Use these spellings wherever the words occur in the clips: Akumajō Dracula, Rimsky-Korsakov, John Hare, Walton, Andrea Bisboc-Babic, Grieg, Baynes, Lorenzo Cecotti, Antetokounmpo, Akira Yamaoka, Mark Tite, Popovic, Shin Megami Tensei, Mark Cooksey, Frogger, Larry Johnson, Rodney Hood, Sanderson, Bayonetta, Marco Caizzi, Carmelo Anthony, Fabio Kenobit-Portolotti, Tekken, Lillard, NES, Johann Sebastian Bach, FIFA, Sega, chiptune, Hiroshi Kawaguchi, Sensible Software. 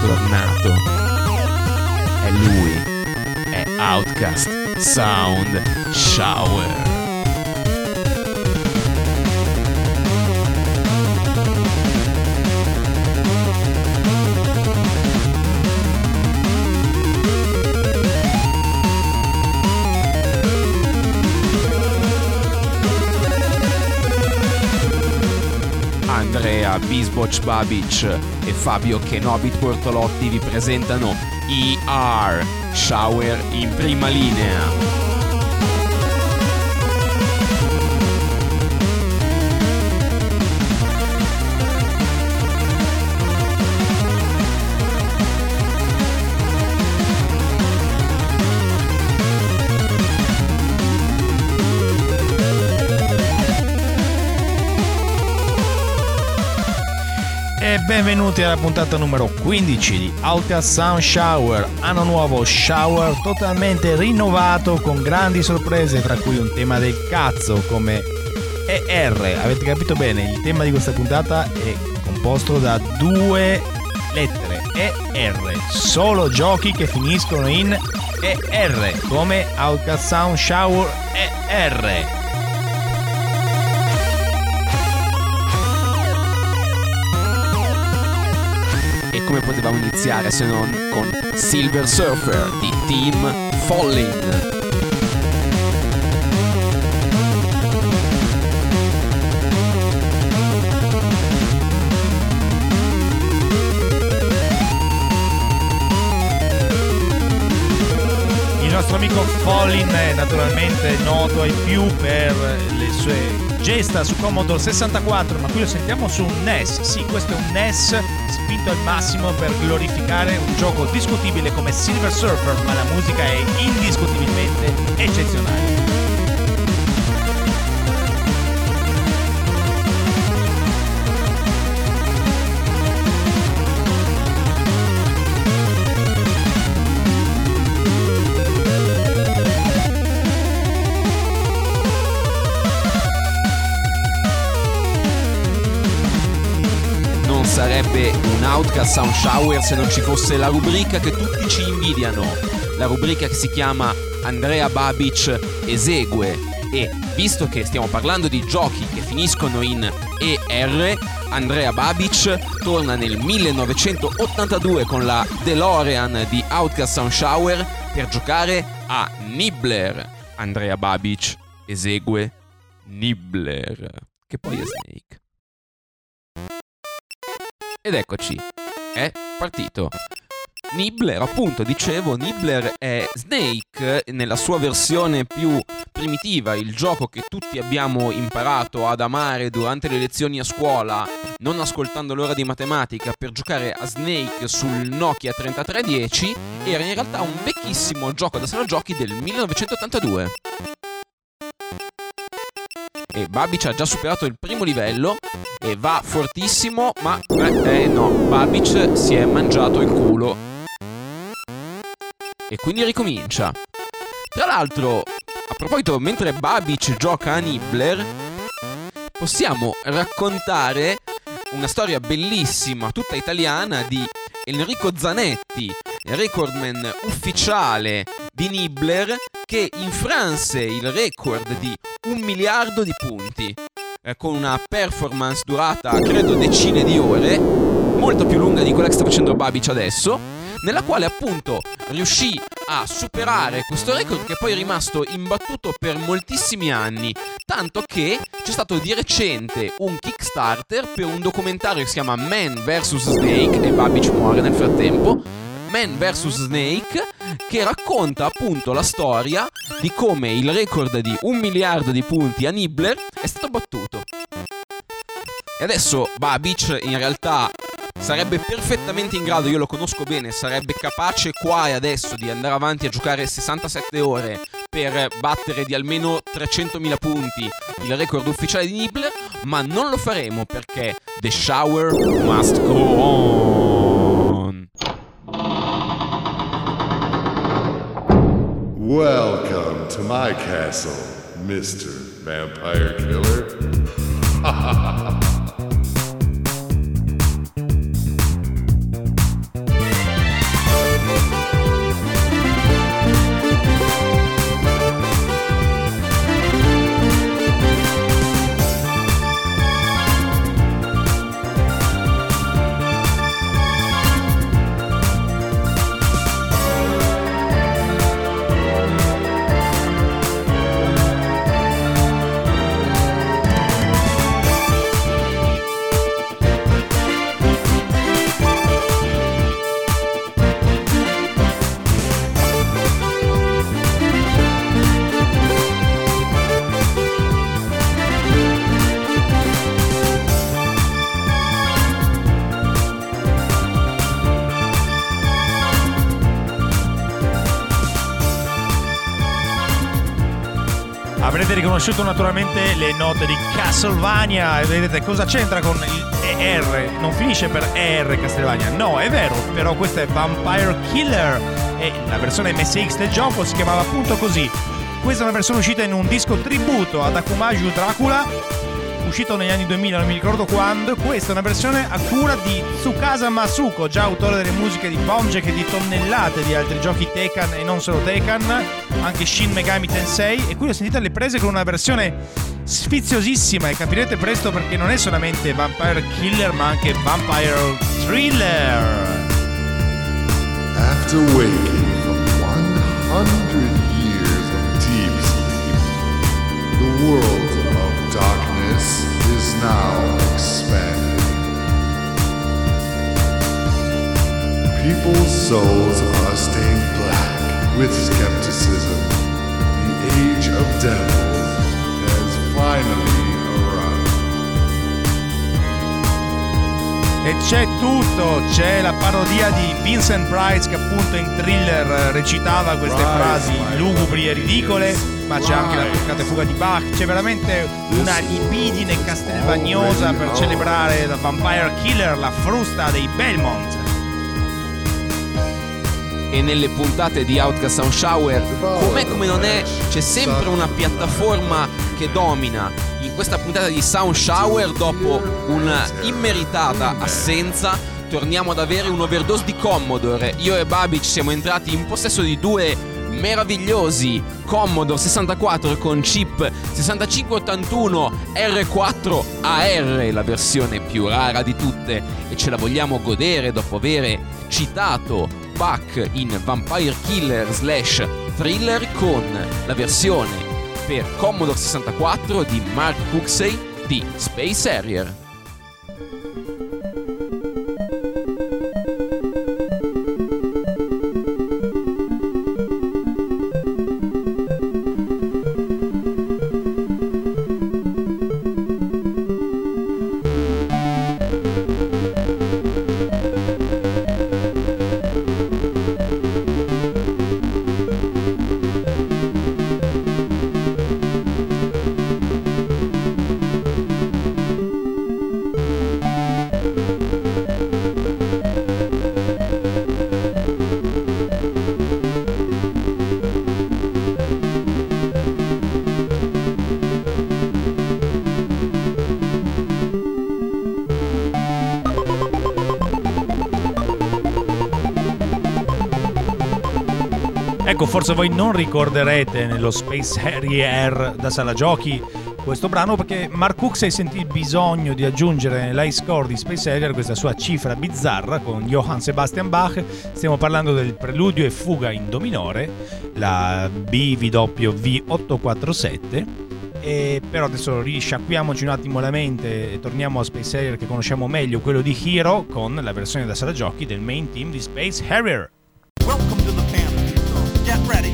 tornato. È lui. È Outcast Sound Shower. Andrea Bisboc-Babic e Fabio Kenobit-Portolotti vi presentano ER Shower in prima linea. Benvenuti alla puntata numero 15 di Outcast Sound Shower, anno nuovo shower totalmente rinnovato con grandi sorprese, tra cui un tema del cazzo come ER. Avete capito bene, il tema di questa puntata è composto da due lettere, ER, solo giochi che finiscono in ER, come Outcast Sound Shower ER. Come potevamo iniziare se non con Silver Surfer di Tim Follin? Il nostro amico Follin è naturalmente noto ai più per le sue gesta su Commodore 64, ma qui lo sentiamo su un NES. Sì, questo è un NES spinto al massimo per glorificare un gioco discutibile come Silver Surfer, ma la musica è indiscutibilmente eccezionale. Sarebbe un Outcast Sound Shower se non ci fosse la rubrica che tutti ci invidiano, la rubrica che si chiama Andrea Babic esegue, e visto che stiamo parlando di giochi che finiscono in ER, Andrea Babic torna nel 1982 con la DeLorean di Outcast Sound Shower per giocare a Nibbler. Andrea Babic esegue Nibbler, che poi è Snake. Ed eccoci, è partito. Nibbler, appunto, dicevo, Nibbler è Snake nella sua versione più primitiva, il gioco che tutti abbiamo imparato ad amare durante le lezioni a scuola, non ascoltando l'ora di matematica, per giocare a Snake sul Nokia 3310, era in realtà un vecchissimo gioco da sala giochi del 1982. E Babic ha già superato il primo livello e va fortissimo, ma Babic si è mangiato il culo e quindi ricomincia. Tra l'altro, a proposito, mentre Babic gioca a Nibbler possiamo raccontare una storia bellissima, tutta italiana, di Enrico Zanetti, recordman ufficiale di Nibbler, che infranse il record di 1 miliardo di punti, con una performance durata credo decine di ore, molto più lunga di quella che sta facendo Babic adesso, nella quale appunto riuscì a superare questo record, che poi è rimasto imbattuto per moltissimi anni, tanto che c'è stato di recente un Kickstarter per un documentario che si chiama Man vs Snake, e Babic muore nel frattempo, Man vs Snake, che racconta appunto la storia di come il record di 1 miliardo di punti a Nibbler è stato battuto. E adesso Babic in realtà sarebbe perfettamente in grado, io lo conosco bene, sarebbe capace qua e adesso di andare avanti a giocare 67 ore per battere di almeno 300.000 punti il record ufficiale di Nibbler, ma non lo faremo perché the shower must go on. Welcome to my castle, Mr. Vampire Killer. Avete riconosciuto naturalmente le note di Castlevania. Vedete cosa c'entra con il ER? Non finisce per ER Castlevania. No, è vero, però questa è Vampire Killer e la versione MSX del gioco si chiamava appunto così. Questa è una versione uscita in un disco tributo ad Akumajō Dracula, uscito negli anni 2000, non mi ricordo quando. Questa è una versione a cura di Tsukasa Masuko, già autore delle musiche di Bombjack e di tonnellate di altri giochi Tekken e non solo Tekken, anche Shin Megami Tensei. E qui ho sentito le prese con una versione sfiziosissima e capirete presto perché non è solamente Vampire Killer ma anche Vampire Thriller. After waking from 100 the world of darkness is now expanded. People's souls are stained black with skepticism. The age of devils has finally arrived. E c'è tutto, c'è la parodia di Vincent Price che appunto in Thriller recitava queste frasi lugubri e ridicole. Ma c'è anche la toccata e fuga di Bach, c'è veramente una libidine castelvagnosa per celebrare la Vampire Killer, la frusta dei Belmont. E nelle puntate di Outcast Sound Shower, com'è come non è, c'è sempre una piattaforma che domina. In questa puntata di Sound Shower, dopo una immeritata assenza, torniamo ad avere un overdose di Commodore. Io e Babic siamo entrati in possesso di due meravigliosi Commodore 64 con chip 6581 R4 AR, la versione più rara di tutte, e ce la vogliamo godere dopo aver citato Bach in Vampire Killer slash Thriller con la versione per Commodore 64 di Mark Cooksey di Space Harrier. Forse voi non ricorderete nello Space Harrier da sala giochi questo brano perché Mark Cooksey sentì il bisogno di aggiungere nell'high score di Space Harrier questa sua cifra bizzarra con Johann Sebastian Bach. Stiamo parlando del preludio e fuga in do minore, la BWV847. E però adesso risciacquiamoci un attimo la mente e torniamo a Space Harrier che conosciamo meglio, quello di Hiro, con la versione da sala giochi del main team di Space Harrier. Get ready.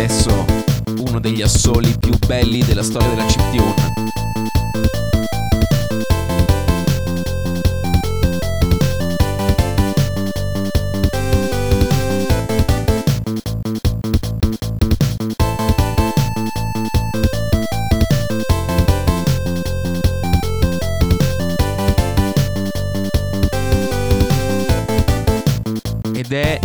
adesso uno degli assoli più belli della storia della chiptune. Ed è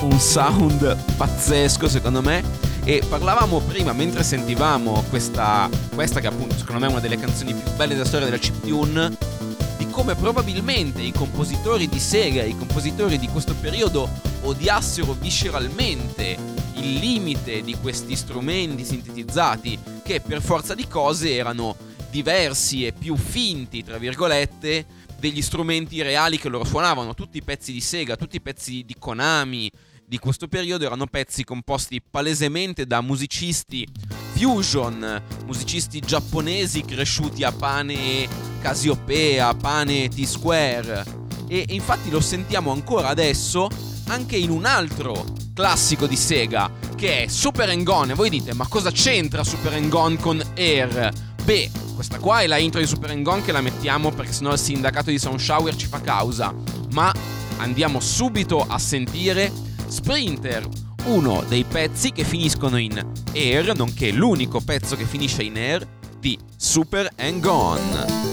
un sound pazzesco secondo me. E parlavamo prima, mentre sentivamo questa che appunto secondo me è una delle canzoni più belle della storia della chiptune, di come probabilmente i compositori di Sega, i compositori di questo periodo odiassero visceralmente il limite di questi strumenti sintetizzati, che per forza di cose erano diversi e più finti, tra virgolette, degli strumenti reali che loro suonavano. Tutti i pezzi di Sega, tutti i pezzi di Konami di questo periodo erano pezzi composti palesemente da musicisti fusion, musicisti giapponesi cresciuti a pane Casiopea, pane T-Square. E infatti lo sentiamo ancora adesso anche in un altro classico di Sega, che è Super Hang-On. E voi dite, ma cosa c'entra Super Hang-On con Air? Beh, questa qua è la intro di Super Hang-On, che la mettiamo perché sennò il sindacato di Sound Shower ci fa causa. Ma andiamo subito a sentire Sprinter, uno dei pezzi che finiscono in Air, nonché l'unico pezzo che finisce in Air di Super Hang-On.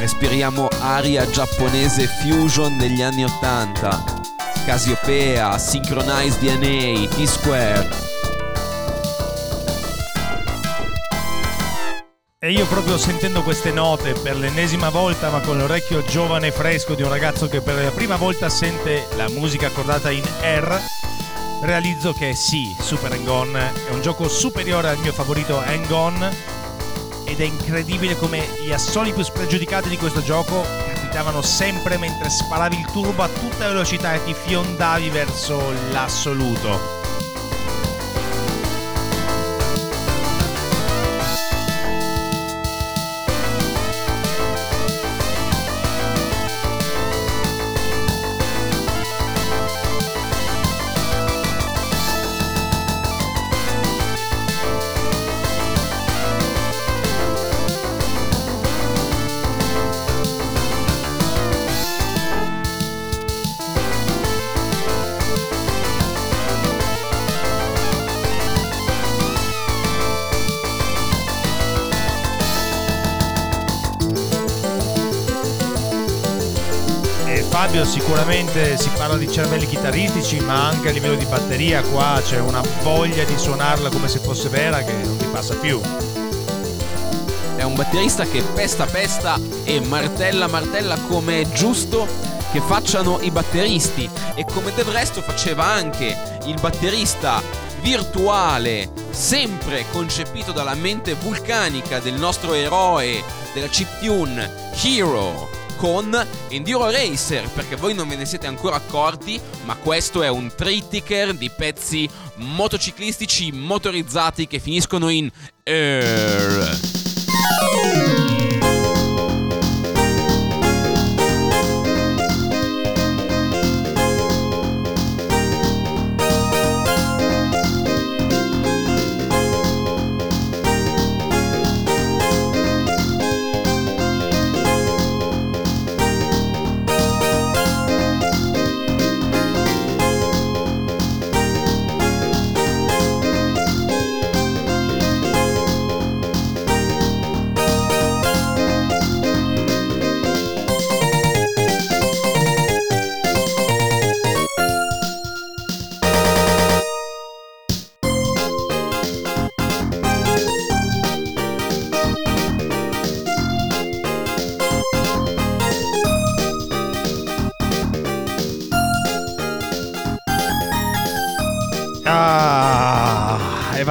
Respiriamo aria giapponese fusion degli anni 80, Casiopea, Synchronized DNA, T-Square. E io proprio sentendo queste note per l'ennesima volta, ma con l'orecchio giovane e fresco di un ragazzo che per la prima volta sente la musica accordata in R, realizzo che sì, Super Hang-On è un gioco superiore al mio favorito Hang-On. Ed è incredibile come gli assoli più spregiudicati di questo gioco capitavano sempre mentre sparavi il turbo a tutta velocità e ti fiondavi verso l'assoluto. Sicuramente si parla di cervelli chitarristici, ma anche a livello di batteria qua c'è una voglia di suonarla come se fosse vera che non ti passa più. È un batterista che pesta e martella come è giusto che facciano i batteristi, e come del resto faceva anche il batterista virtuale, sempre concepito dalla mente vulcanica del nostro eroe della chiptune Hero, con Enduro Racer, perché voi non ve ne siete ancora accorti, ma questo è un trittiker di pezzi motociclistici motorizzati che finiscono in Air.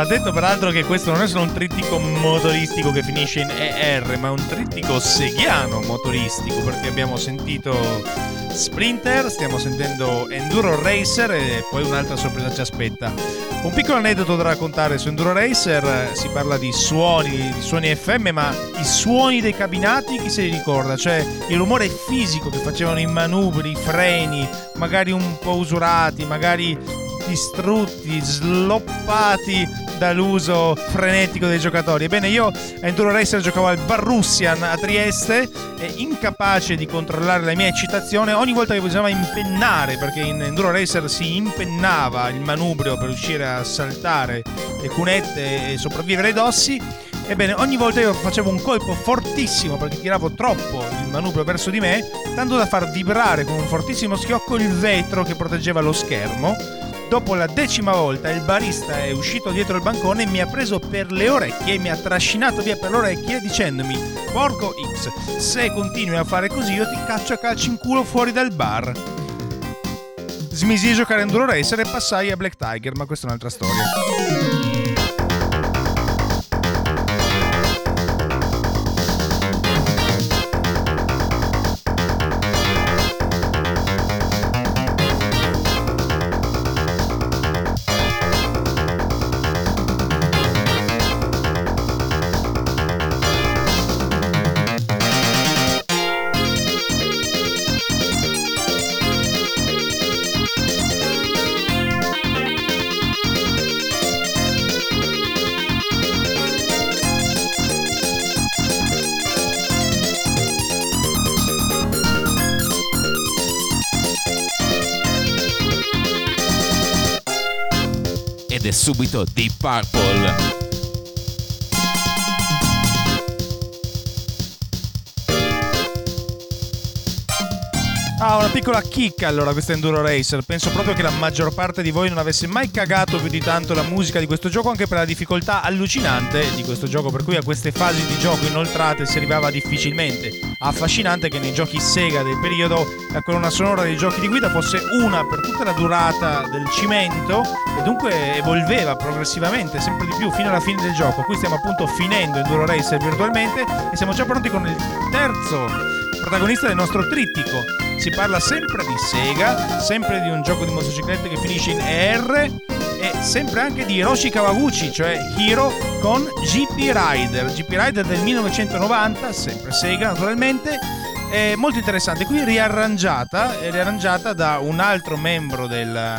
va detto peraltro che questo non è solo un trittico motoristico che finisce in ER, ma è un trittico seghiano motoristico, perché abbiamo sentito Sprinter, stiamo sentendo Enduro Racer e poi un'altra sorpresa ci aspetta. Un piccolo aneddoto da raccontare su Enduro Racer: si parla di suoni FM, ma i suoni dei cabinati chi se li ricorda? Cioè il rumore fisico che facevano i manubri, i freni, magari un po' usurati, magari distrutti, sloppati dall'uso frenetico dei giocatori. Ebbene, io a Enduro Racer giocavo al Barrussian a Trieste e, incapace di controllare la mia eccitazione, ogni volta che bisognava impennare, perché in Enduro Racer si impennava il manubrio per riuscire a saltare le cunette e sopravvivere ai dossi, ebbene ogni volta io facevo un colpo fortissimo perché tiravo troppo il manubrio verso di me, tanto da far vibrare con un fortissimo schiocco il vetro che proteggeva lo schermo. Dopo la 10ª volta il barista è uscito dietro il bancone e mi ha preso per le orecchie e mi ha trascinato via per le orecchie dicendomi: porco X, se continui a fare così io ti caccio a calci in culo fuori dal bar. Smisi di giocare a Enduro Racer e passai a Black Tiger, ma questa è un'altra storia. Subito Deep Purple. Una piccola chicca allora questo Enduro Racer. Penso proprio che la maggior parte di voi non avesse mai cagato più di tanto la musica di questo gioco, anche per la difficoltà allucinante di questo gioco, per cui a queste fasi di gioco inoltrate si arrivava difficilmente. Affascinante che nei giochi Sega del periodo la colonna sonora dei giochi di guida fosse una per tutta la durata del cimento e dunque evolveva progressivamente sempre di più fino alla fine del gioco. Qui stiamo appunto finendo Enduro Racer virtualmente e siamo già pronti con il terzo protagonista del nostro trittico. Si parla sempre di Sega, sempre di un gioco di motociclette che finisce in ER e sempre anche di Hiroshi Kawaguchi, cioè Hiro, con GP Rider del 1990, sempre Sega naturalmente, è molto interessante, qui riarrangiata da un altro membro del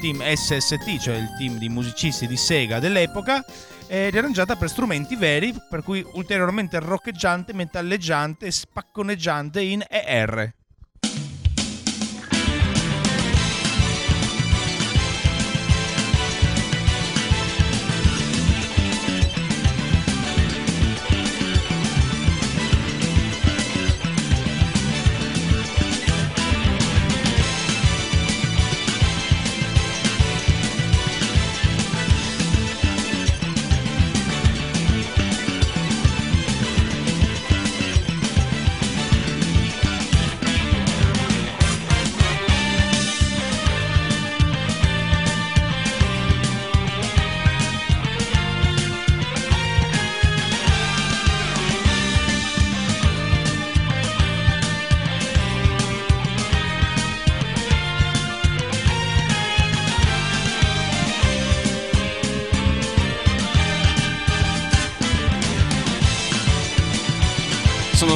team SST, cioè il team di musicisti di Sega dell'epoca, riarrangiata per strumenti veri, per cui ulteriormente roccheggiante, metalleggiante, spacconeggiante in ER.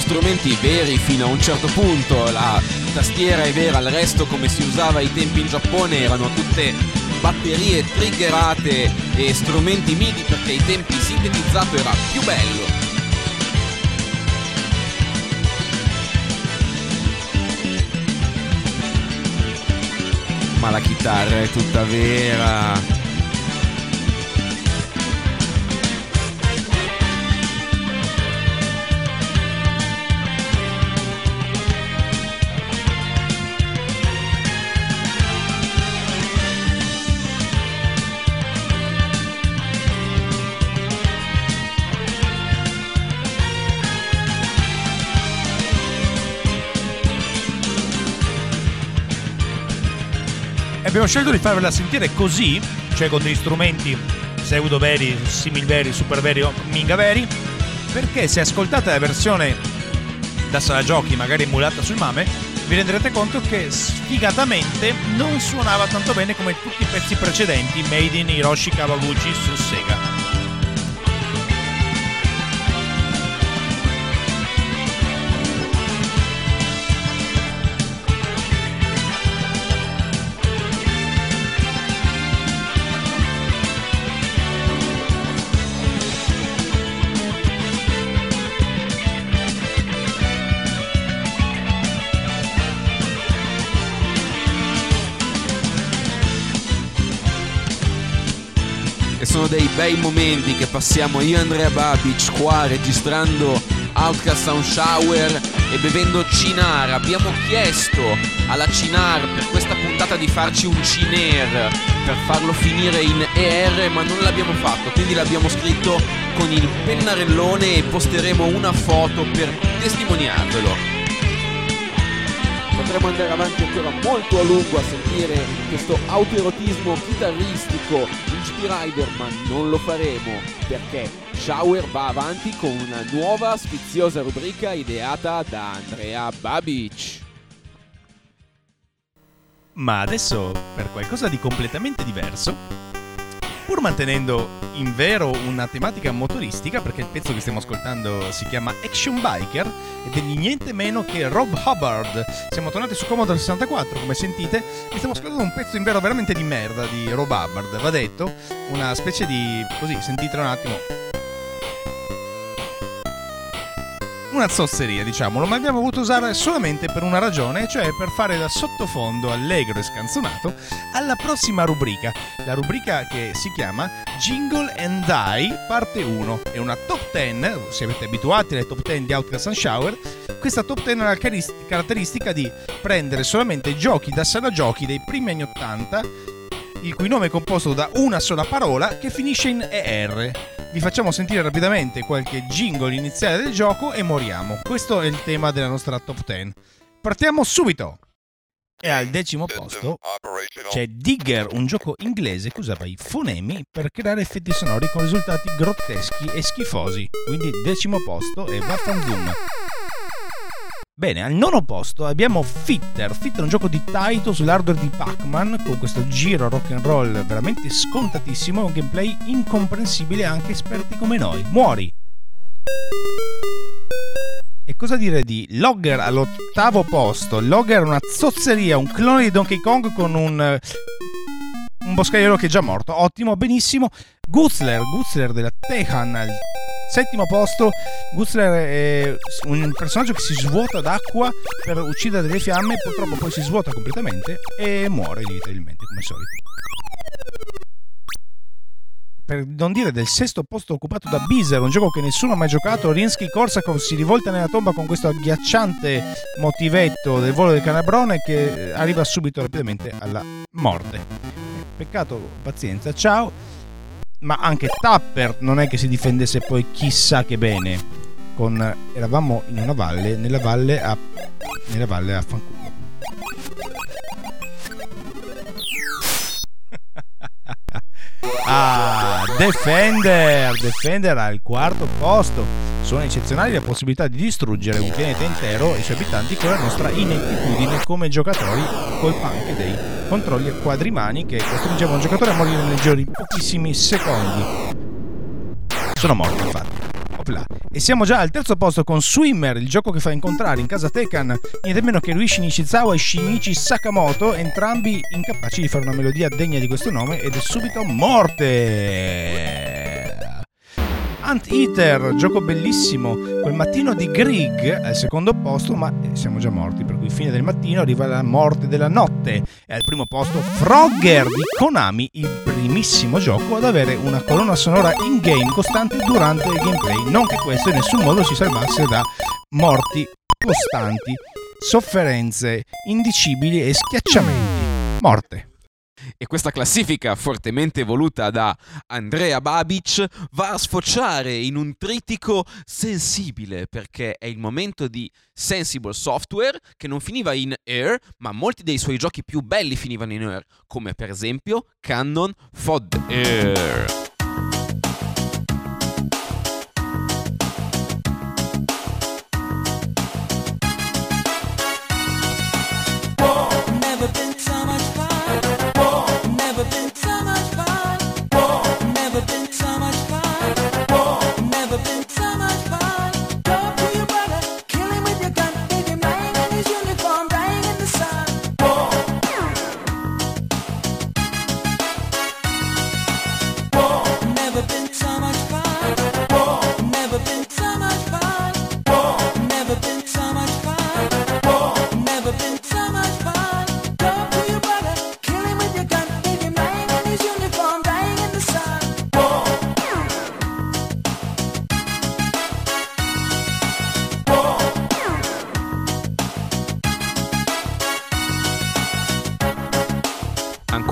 Strumenti veri fino a un certo punto, la tastiera è vera, il resto, come si usava ai tempi in Giappone, erano tutte batterie triggerate e strumenti MIDI, perché ai tempi il sintetizzato era più bello. Ma la chitarra è tutta vera. Abbiamo scelto di farvela sentire così, cioè con degli strumenti pseudo veri, simil veri, super veri o minga veri, perché se ascoltate la versione da sala giochi magari emulata sul MAME vi renderete conto che sfigatamente non suonava tanto bene come tutti i pezzi precedenti made in Hiroshi Kawaguchi su Sega. Sono dei bei momenti che passiamo io e Andrea Babic qua registrando Outcast Sound Shower e bevendo Cinar. Abbiamo chiesto alla Cinar per questa puntata di farci un Ciner per farlo finire in ER, ma non l'abbiamo fatto, quindi l'abbiamo scritto con il pennarellone e posteremo una foto per testimoniarvelo. Potremmo andare avanti ancora molto a lungo a sentire questo autoerotismo chitarristico in Spider, ma non lo faremo perché Shower va avanti con una nuova sfiziosa rubrica ideata da Andrea Babic. Ma adesso per qualcosa di completamente diverso, pur mantenendo in vero una tematica motoristica, perché il pezzo che stiamo ascoltando si chiama Action Biker ed è di niente meno che Rob Hubbard. Siamo tornati su Commodore 64, come sentite, e stiamo ascoltando un pezzo in vero veramente di merda di Rob Hubbard, va detto, una specie di... così, sentite un attimo, una zozzeria, diciamolo, ma abbiamo voluto usare solamente per una ragione, cioè per fare da sottofondo allegro e scanzonato alla prossima rubrica, la rubrica che si chiama Jingle and Die parte 1. È una top 10, se avete abituati alle top 10 di Outcast and Shower, questa top 10 ha la caratteristica di prendere solamente giochi da sala giochi dei primi anni 80, il cui nome è composto da una sola parola che finisce in ER. Vi facciamo sentire rapidamente qualche jingle iniziale del gioco e moriamo. Questo è il tema della nostra top 10. Partiamo subito! E al 10° posto c'è Digger, un gioco inglese che usava i fonemi per creare effetti sonori con risultati grotteschi e schifosi. Quindi 10° posto e vaffanzoom. Bene, al 9° posto abbiamo Fitter. Fitter è un gioco di Taito sull'hardware di Pac-Man con questo giro rock and roll veramente scontatissimo e un gameplay incomprensibile anche a esperti come noi. Muori! E cosa dire di Logger all'8° posto? Logger è una zozzeria, un clone di Donkey Kong con un boscaiolo che è già morto. Ottimo, benissimo. Guzzler della Tehan al 7° posto. Guzzler è un personaggio che si svuota d'acqua per uccidere delle fiamme, purtroppo poi si svuota completamente e muore inevitabilmente come al solito. Per non dire del 6° posto occupato da Bizer, un gioco che nessuno ha mai giocato. Rimsky-Korsakov si rivolta nella tomba con questo agghiacciante motivetto del volo del canabrone che arriva subito rapidamente alla morte. Peccato, pazienza, ciao. Ma anche Tapper non è che si difendesse poi chissà che bene. Eravamo in una valle, nella valle a fanculo. Ah, Defender al 4° posto. Sono eccezionali la possibilità di distruggere un pianeta intero e i suoi abitanti con la nostra inettitudine come giocatori, colpa anche dei controlli a quadrimani che costringiamo un giocatore a morire nel giro di pochissimi secondi. Sono morto, infatti. Opla. E siamo già al 3° posto con Swimmer, il gioco che fa incontrare in casa Tekken niente meno che Lui Shi Nishizawa e Shinichi Sakamoto, entrambi incapaci di fare una melodia degna di questo nome, ed è subito morte. Anteater, gioco bellissimo, quel mattino di Grieg al 2° posto, ma siamo già morti, per cui fine del mattino arriva la morte della notte. E al 1° posto Frogger di Konami, il primissimo gioco ad avere una colonna sonora in game costante durante il gameplay, non che questo in nessun modo si salvasse da morti costanti, sofferenze indicibili e schiacciamenti. Morte. E questa classifica, fortemente voluta da Andrea Babic, va a sfociare in un trittico sensibile, perché è il momento di Sensible Software, che non finiva in ER, ma molti dei suoi giochi più belli finivano in ER, come per esempio Cannon Fodder.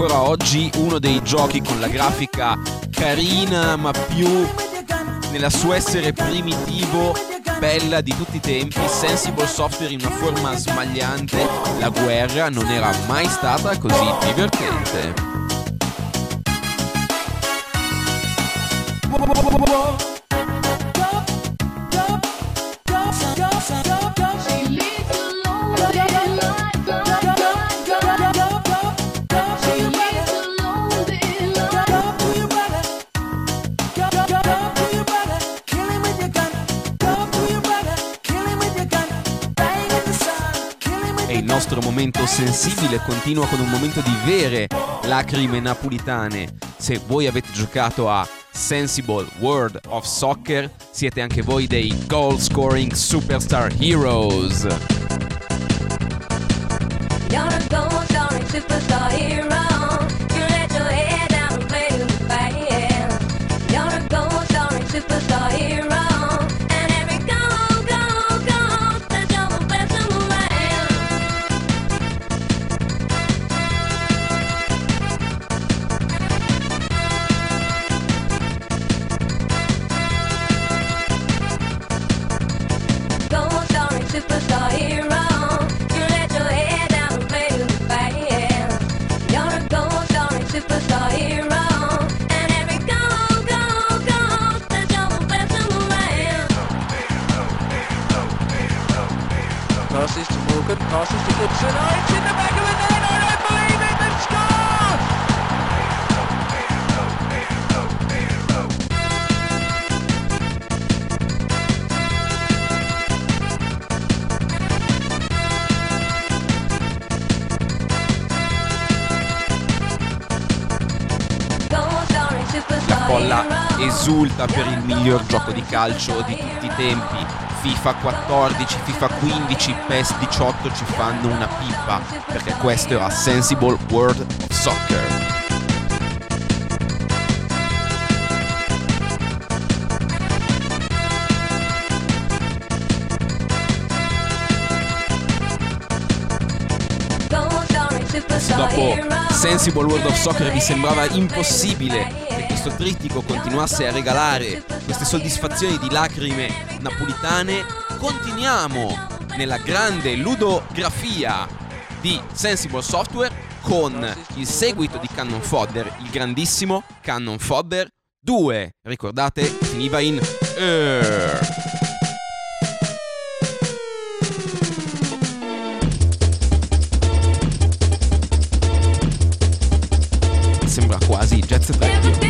ancora oggi uno dei giochi con la grafica carina ma più nella sua essere primitivo bella di tutti i tempi. Sensible Software in una forma smagliante, la guerra non era mai stata così divertente. Momento sensibile continua con un momento di vere lacrime napolitane. Se voi avete giocato a Sensible World of Soccer, siete anche voi dei goal scoring superstar heroes. Esulta per il miglior gioco di calcio di tutti i tempi. FIFA 14, FIFA 15, PES 18 ci fanno una pipa, perché questo era Sensible World of Soccer. Dopo Sensible World of Soccer vi sembrava impossibile che questo trittico continuasse a regalare queste soddisfazioni di lacrime napolitane. Continuiamo nella grande ludografia di Sensible Software con il seguito di Cannon Fodder, il grandissimo Cannon Fodder 2. Ricordate, finiva in Air. Sembra quasi Jet Set Radio.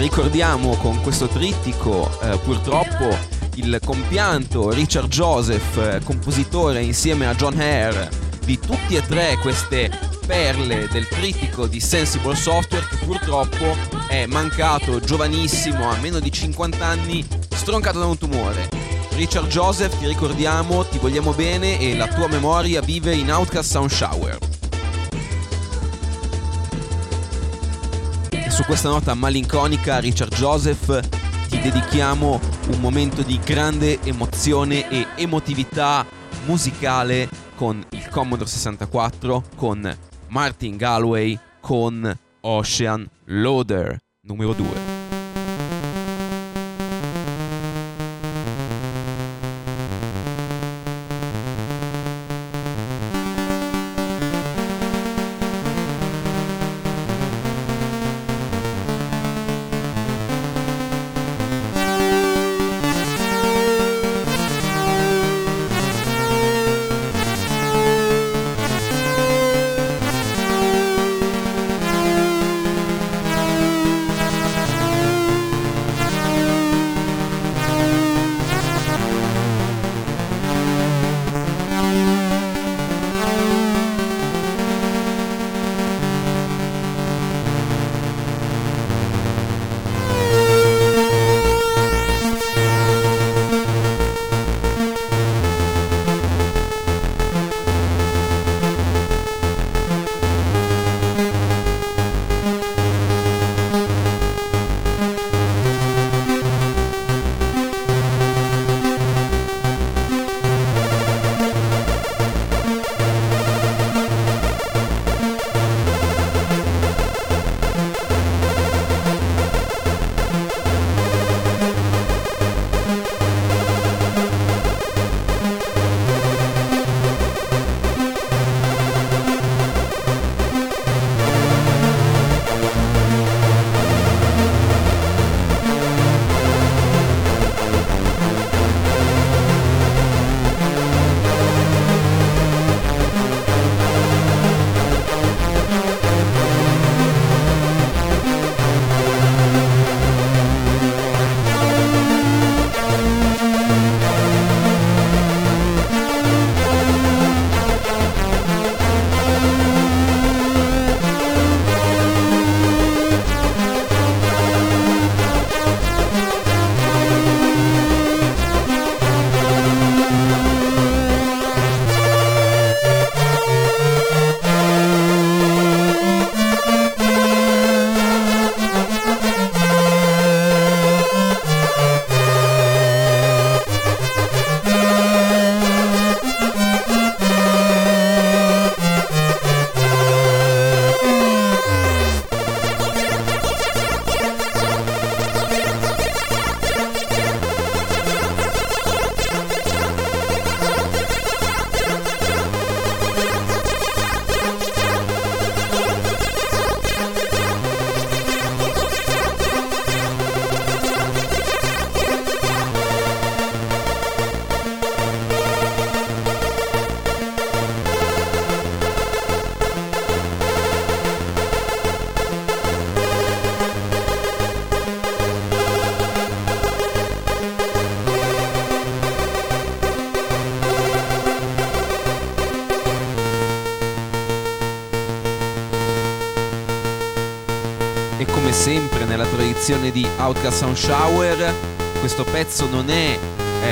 Ricordiamo con questo trittico purtroppo il compianto Richard Joseph, compositore insieme a John Hare di tutti e tre queste perle del trittico di Sensible Software, che purtroppo è mancato giovanissimo a meno di 50 anni, stroncato da un tumore. Richard Joseph, ti ricordiamo, ti vogliamo bene e la tua memoria vive in Outcast Sound Shower. su questa nota malinconica, Richard Joseph, ti dedichiamo un momento di grande emozione e emotività musicale con il Commodore 64, con Martin Galway, con Ocean Loader numero 2. Sempre nella tradizione di Outcast Sound Shower, questo pezzo non è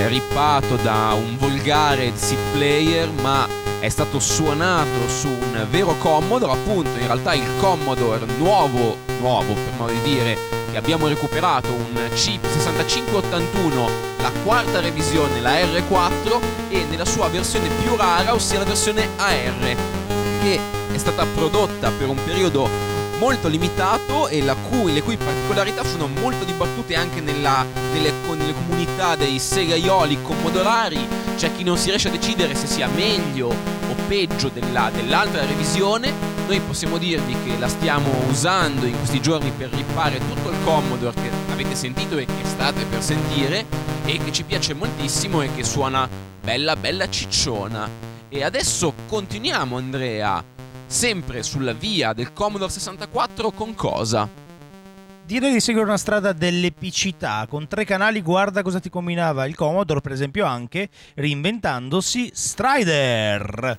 ripato da un volgare CD player, ma è stato suonato su un vero Commodore, appunto in realtà il Commodore nuovo per modo di dire, che abbiamo recuperato, un chip 6581, la quarta revisione, la R4, e nella sua versione più rara, ossia la versione AR, che è stata prodotta per un periodo molto limitato e le cui particolarità sono molto dibattute anche nelle comunità dei segaioli commodorari. C'è chi non si riesce a decidere se sia meglio o peggio dell'altra revisione. Noi possiamo dirvi che la stiamo usando in questi giorni per rippare tutto il Commodore che avete sentito e che state per sentire, e che ci piace moltissimo e che suona bella cicciona. E adesso continuiamo, Andrea, sempre sulla via del Commodore 64 con cosa? Direi di seguire una strada dell'epicità, con 3 canali. Guarda cosa ti combinava il Commodore, per esempio, anche reinventandosi, Strider.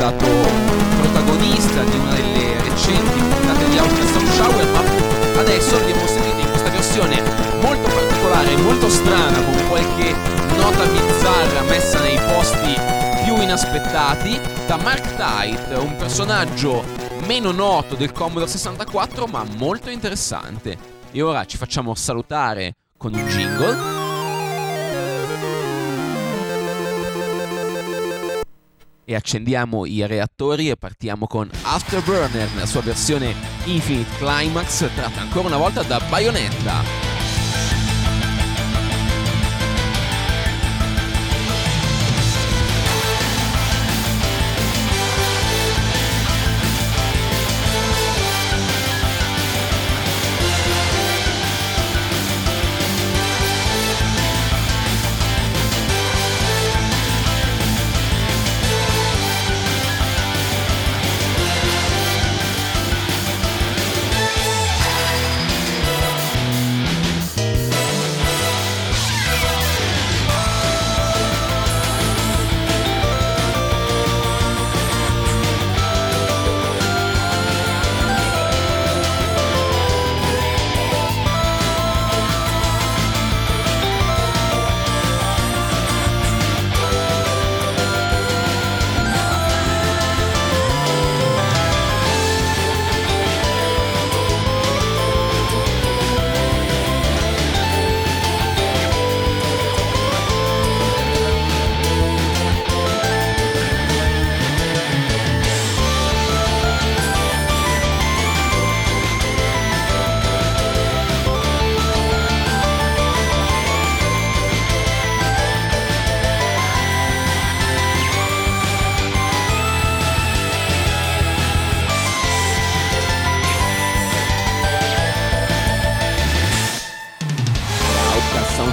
stato protagonista di una delle recenti puntate di Out Storm Shower, ma adesso vi mostrerete in questa versione molto particolare, molto strana, con qualche nota bizzarra messa nei posti più inaspettati, da Mark Tite, un personaggio meno noto del Commodore 64 ma molto interessante. E ora ci facciamo salutare con un jingle. E accendiamo i reattori e partiamo con Afterburner, nella sua versione Infinite Climax, tratta ancora una volta da Bayonetta.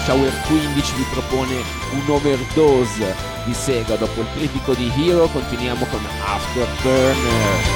Shower 15 vi propone un'overdose di Sega. Dopo il critico di Hero continuiamo con Afterburner.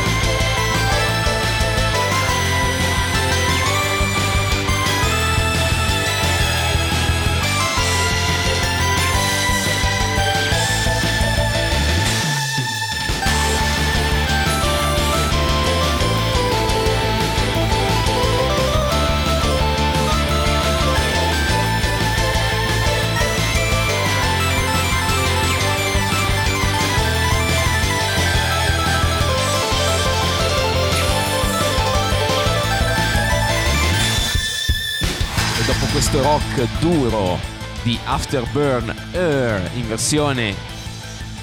Questo rock duro di Afterburner in versione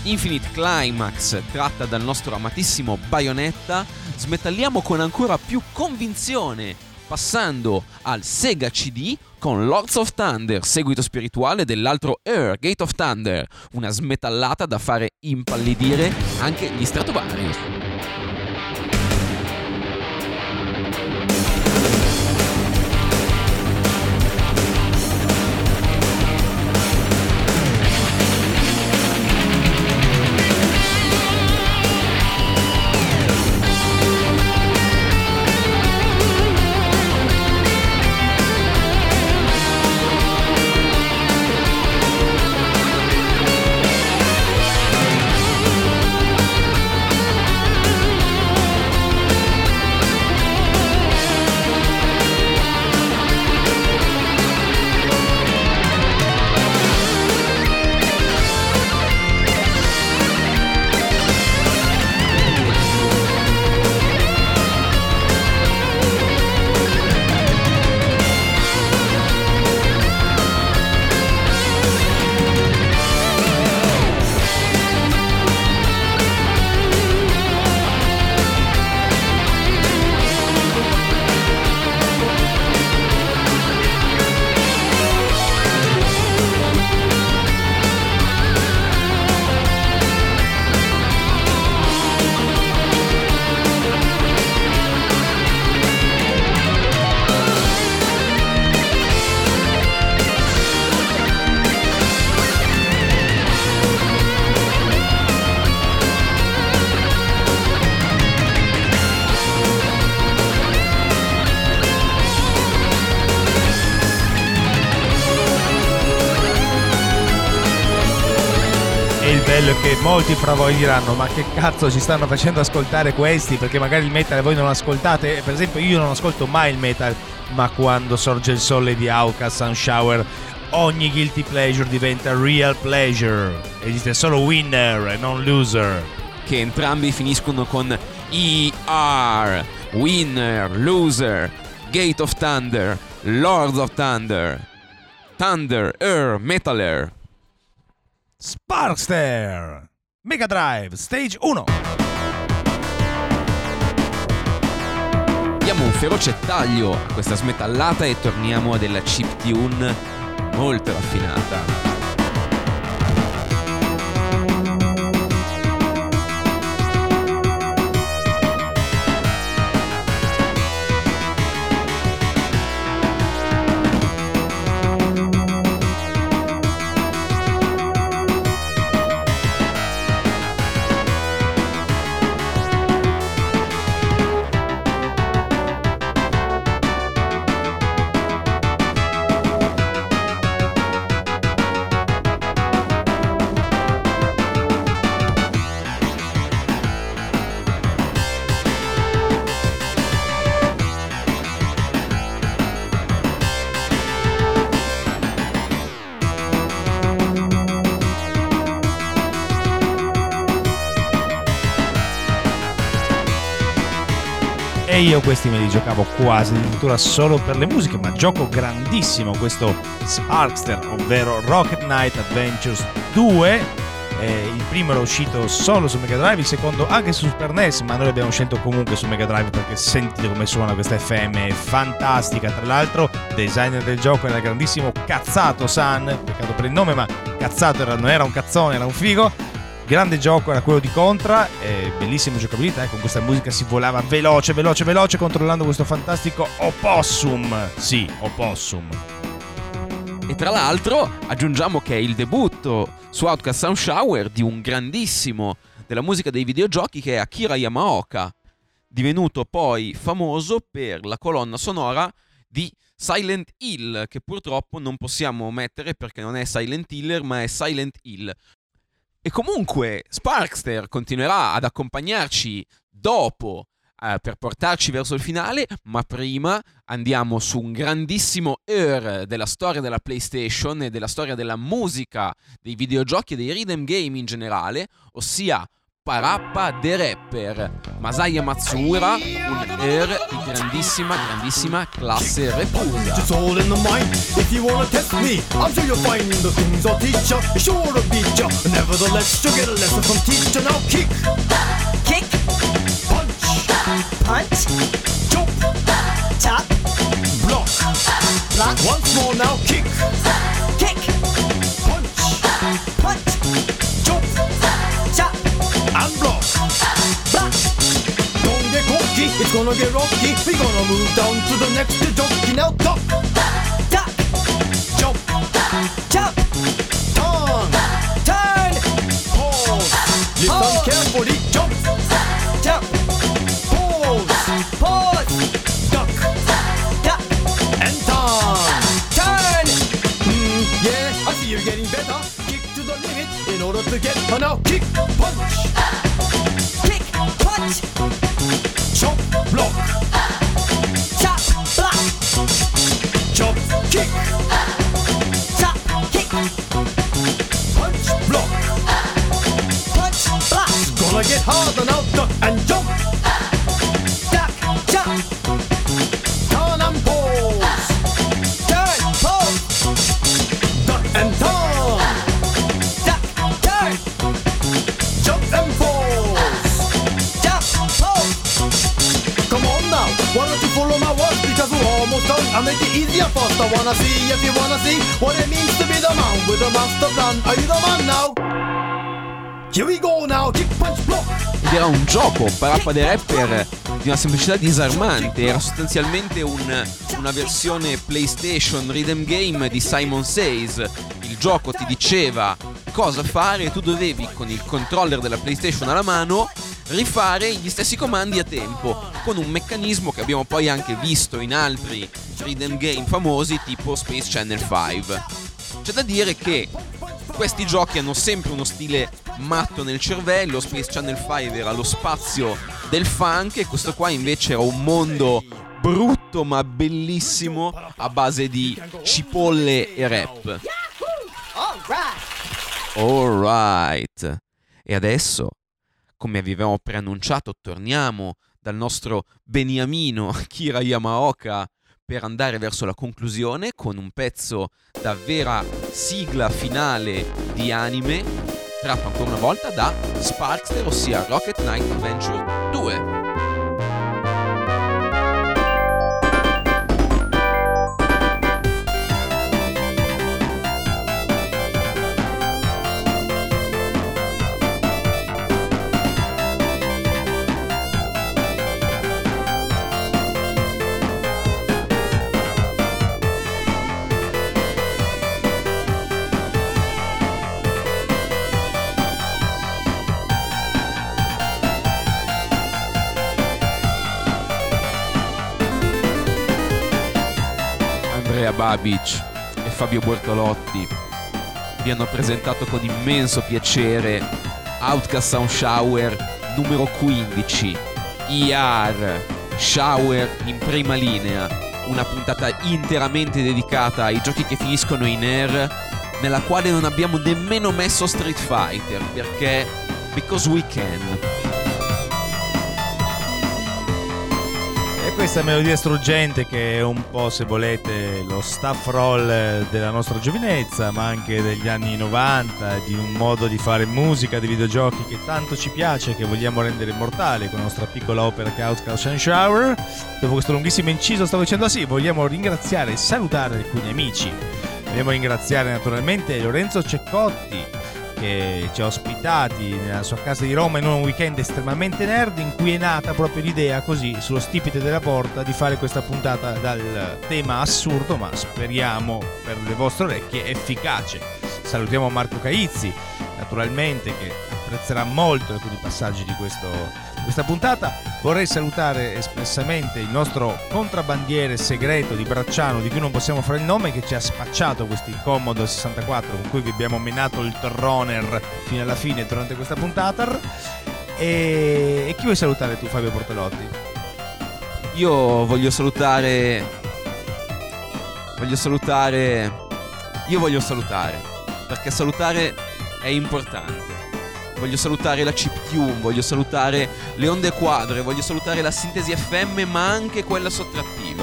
Infinite Climax tratta dal nostro amatissimo Bayonetta, smetalliamo con ancora più convinzione passando al Sega CD con Lords of Thunder, seguito spirituale dell'altro Gate of Thunder, una smetallata da fare impallidire anche gli Stratovarius. bello è che molti fra voi diranno: ma che cazzo ci stanno facendo ascoltare questi? Perché magari il metal voi non ascoltate. Per esempio io non ascolto mai il metal, ma quando sorge il sole di Aoka Sunshower ogni guilty pleasure diventa real pleasure. Esiste solo winner e non loser, che entrambi finiscono con ER, winner, loser, gate of thunder, lord of thunder, thunder, metaler, Sparkster, Mega Drive, Stage 1. Diamo un feroce taglio a questa smetallata e torniamo a della chiptune molto raffinata. E io questi me li giocavo quasi, addirittura solo per le musiche, ma gioco grandissimo questo Sparkster, ovvero Rocket Knight Adventures 2. Il primo era uscito solo su Mega Drive, il secondo anche su Super NES, ma noi l'abbiamo scelto comunque su Mega Drive perché sentite come suona questa FM, è fantastica. Tra l'altro designer del gioco era il grandissimo Cazzato San, peccato per il nome, ma Cazzato non era un cazzone, era un figo. Grande gioco era quello di Contra, bellissima giocabilità, con questa musica si volava veloce controllando questo fantastico Opossum. Sì, Opossum. E tra l'altro aggiungiamo che è il debutto su Outcast Sunshower di un grandissimo della musica dei videogiochi che è Akira Yamaoka, divenuto poi famoso per la colonna sonora di Silent Hill, che purtroppo non possiamo mettere perché non è Silent Hiller ma è Silent Hill. E comunque Sparkster continuerà ad accompagnarci dopo per portarci verso il finale, ma prima andiamo su un grandissimo della storia della PlayStation e della storia della musica, dei videogiochi e dei rhythm game in generale, ossia Parappa the Rapper, Masaya Matsuura, un di grandissima classe reputa. It's gonna get rocky, we gonna move down to the next jockey. Now duck, duck, jump, jump, turn, turn, pause, listen carefully, jump, jump, pause, pause, duck, duck, and turn, turn. Yeah, I see you're getting better, kick to the limit in order to get her now. Kick, punch, kick, punch. Chop, block, chop, block, chop, kick, chop, kick, punch, block, punch, block. It's gonna get harder now, duck and jump, duck, jump, turn and pose, turn, pose, duck and turn, duck, turn, jump and pose, jump, pose. Come on now, why don't you follow my words, because we're almost done. I make it easier first, I wanna see if you wanna see what it means to be the man with a master plan. Are you the man now? Here we go now, kick, punch, block. Ed era un gioco, Parappa the Rapper, di una semplicità disarmante. Era sostanzialmente una versione PlayStation rhythm game di Simon Says. Il gioco ti diceva cosa fare e tu dovevi, con il controller della PlayStation alla mano, rifare gli stessi comandi a tempo, con un meccanismo che abbiamo poi anche visto in altri rhythm game famosi tipo Space Channel 5. C'è da dire che Questi giochi hanno sempre uno stile matto nel cervello. Space Channel 5 era lo spazio del funk e questo qua invece era un mondo brutto ma bellissimo a base di cipolle e rap. Alright. E adesso, come avevamo preannunciato, torniamo dal nostro beniamino Akira Yamaoka per andare verso la conclusione con un pezzo da vera sigla finale di anime, tratto ancora una volta da Sparkster, ossia Rocket Knight Adventure 2. Andrea Babic e Fabio Bortolotti vi hanno presentato con immenso piacere Outcast Sound Shower numero 15, IR Shower in prima linea, una puntata interamente dedicata ai giochi che finiscono in R, nella quale non abbiamo nemmeno messo Street Fighter, perché because we can. Questa melodia struggente che è un po', se volete, lo staff roll della nostra giovinezza, ma anche degli anni 90, di un modo di fare musica, di videogiochi che tanto ci piace, che vogliamo rendere immortale con la nostra piccola opera che è Outcast Sound Shower. Dopo questo lunghissimo inciso stavo dicendo sì, vogliamo ringraziare e salutare alcuni amici. Vogliamo ringraziare naturalmente Lorenzo Cecotti, che ci ha ospitati nella sua casa di Roma in un weekend estremamente nerd, in cui è nata proprio l'idea, così sullo stipite della porta, di fare questa puntata dal tema assurdo ma speriamo per le vostre orecchie efficace. Salutiamo Marco Caizzi naturalmente, che apprezzerà molto alcuni passaggi di questa puntata. Vorrei salutare espressamente il nostro contrabbandiere segreto di Bracciano, di cui non possiamo fare il nome, che ci ha spacciato questo Commodore 64 con cui vi abbiamo menato il Torroner fino alla fine durante questa puntata. E chi vuoi salutare tu, Fabio Portolotti? Io voglio salutare perché salutare è importante. Voglio salutare la chiptune, voglio salutare le onde quadre, voglio salutare la sintesi FM, ma anche quella sottrattiva.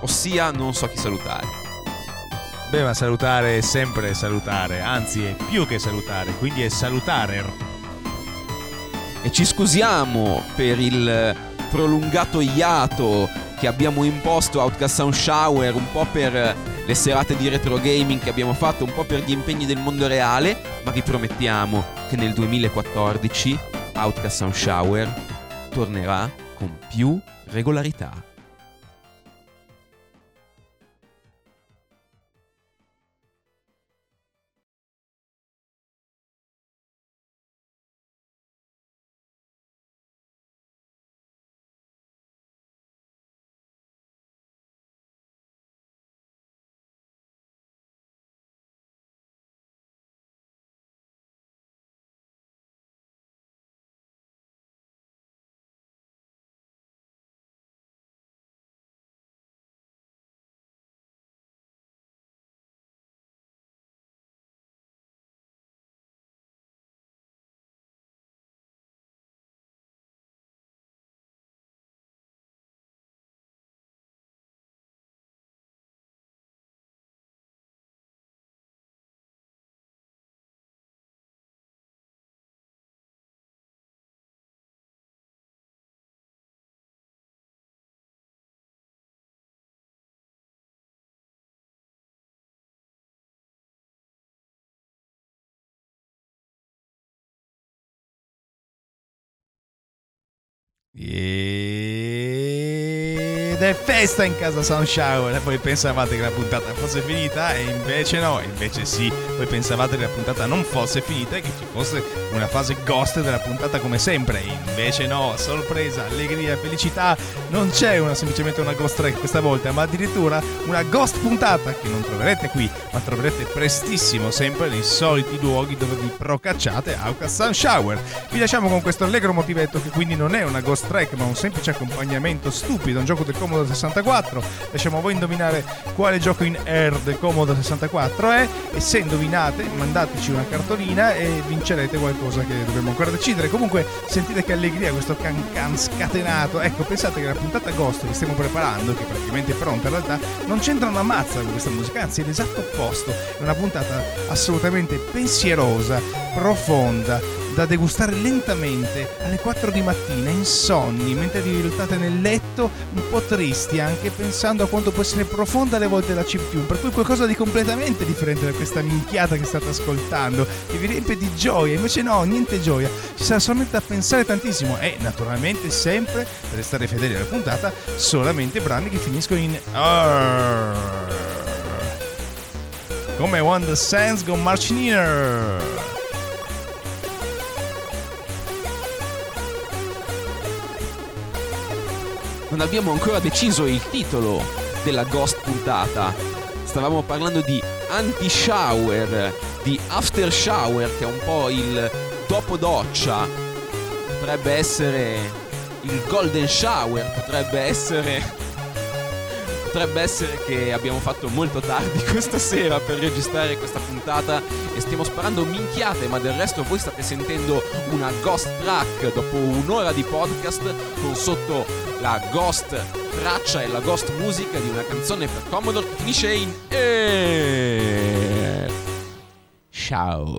Ossia, non so chi salutare. Beh, ma salutare è sempre salutare, anzi è più che salutare, quindi è salutare. E ci scusiamo per il prolungato iato che abbiamo imposto a Outcast Sound Shower, un po' per le serate di retro gaming che abbiamo fatto, un po' per gli impegni del mondo reale, ma vi promettiamo che nel 2014 Outcast Sound Shower tornerà con più regolarità. Ed ed è festa in casa Sound Shower. E voi pensavate che la puntata fosse finita e invece no, invece sì, voi pensavate che la puntata non fosse finita e che ci fosse una fase ghost della puntata come sempre, invece no, sorpresa, allegria, felicità, non c'è una, semplicemente una ghost track questa volta, ma addirittura una ghost puntata che non troverete qui, ma troverete prestissimo sempre nei soliti luoghi dove vi procacciate a Sound Shower. Vi lasciamo con questo allegro motivetto che quindi non è una ghost track ma un semplice accompagnamento stupido, un gioco del Commodore 64. Lasciamo a voi indovinare quale gioco in air del Commodore 64 è, e se indovinate mandateci una cartolina e vincerete qualcosa che dobbiamo ancora decidere. Comunque sentite che allegria questo can scatenato. Ecco, pensate che la puntata ghost che stiamo preparando, che praticamente è pronta in realtà, non c'entra una mazza con questa musica, anzi è l'esatto opposto, è una puntata assolutamente pensierosa, profonda, da degustare lentamente alle 4 di mattina insonni mentre vi rilutate nel letto un po' tristi, anche pensando a quanto può essere profonda alle volte la chiptune, per cui qualcosa di completamente differente da questa minchiata che state ascoltando che vi riempie di gioia. Invece no, niente gioia, ci sarà solamente da pensare tantissimo e naturalmente sempre, per restare fedeli alla puntata, solamente brani che finiscono in come When the Sands Go Marching Near. Non abbiamo ancora deciso il titolo della ghost puntata. Stavamo parlando di anti-shower, di after shower, che è un po' il dopo doccia. Potrebbe essere il golden shower, potrebbe essere che abbiamo fatto molto tardi questa sera per registrare questa puntata e stiamo sparando minchiate, ma del resto voi state sentendo una ghost track dopo un'ora di podcast con sotto la ghost traccia e la ghost musica di una canzone per Commodore che finisce in Ciao.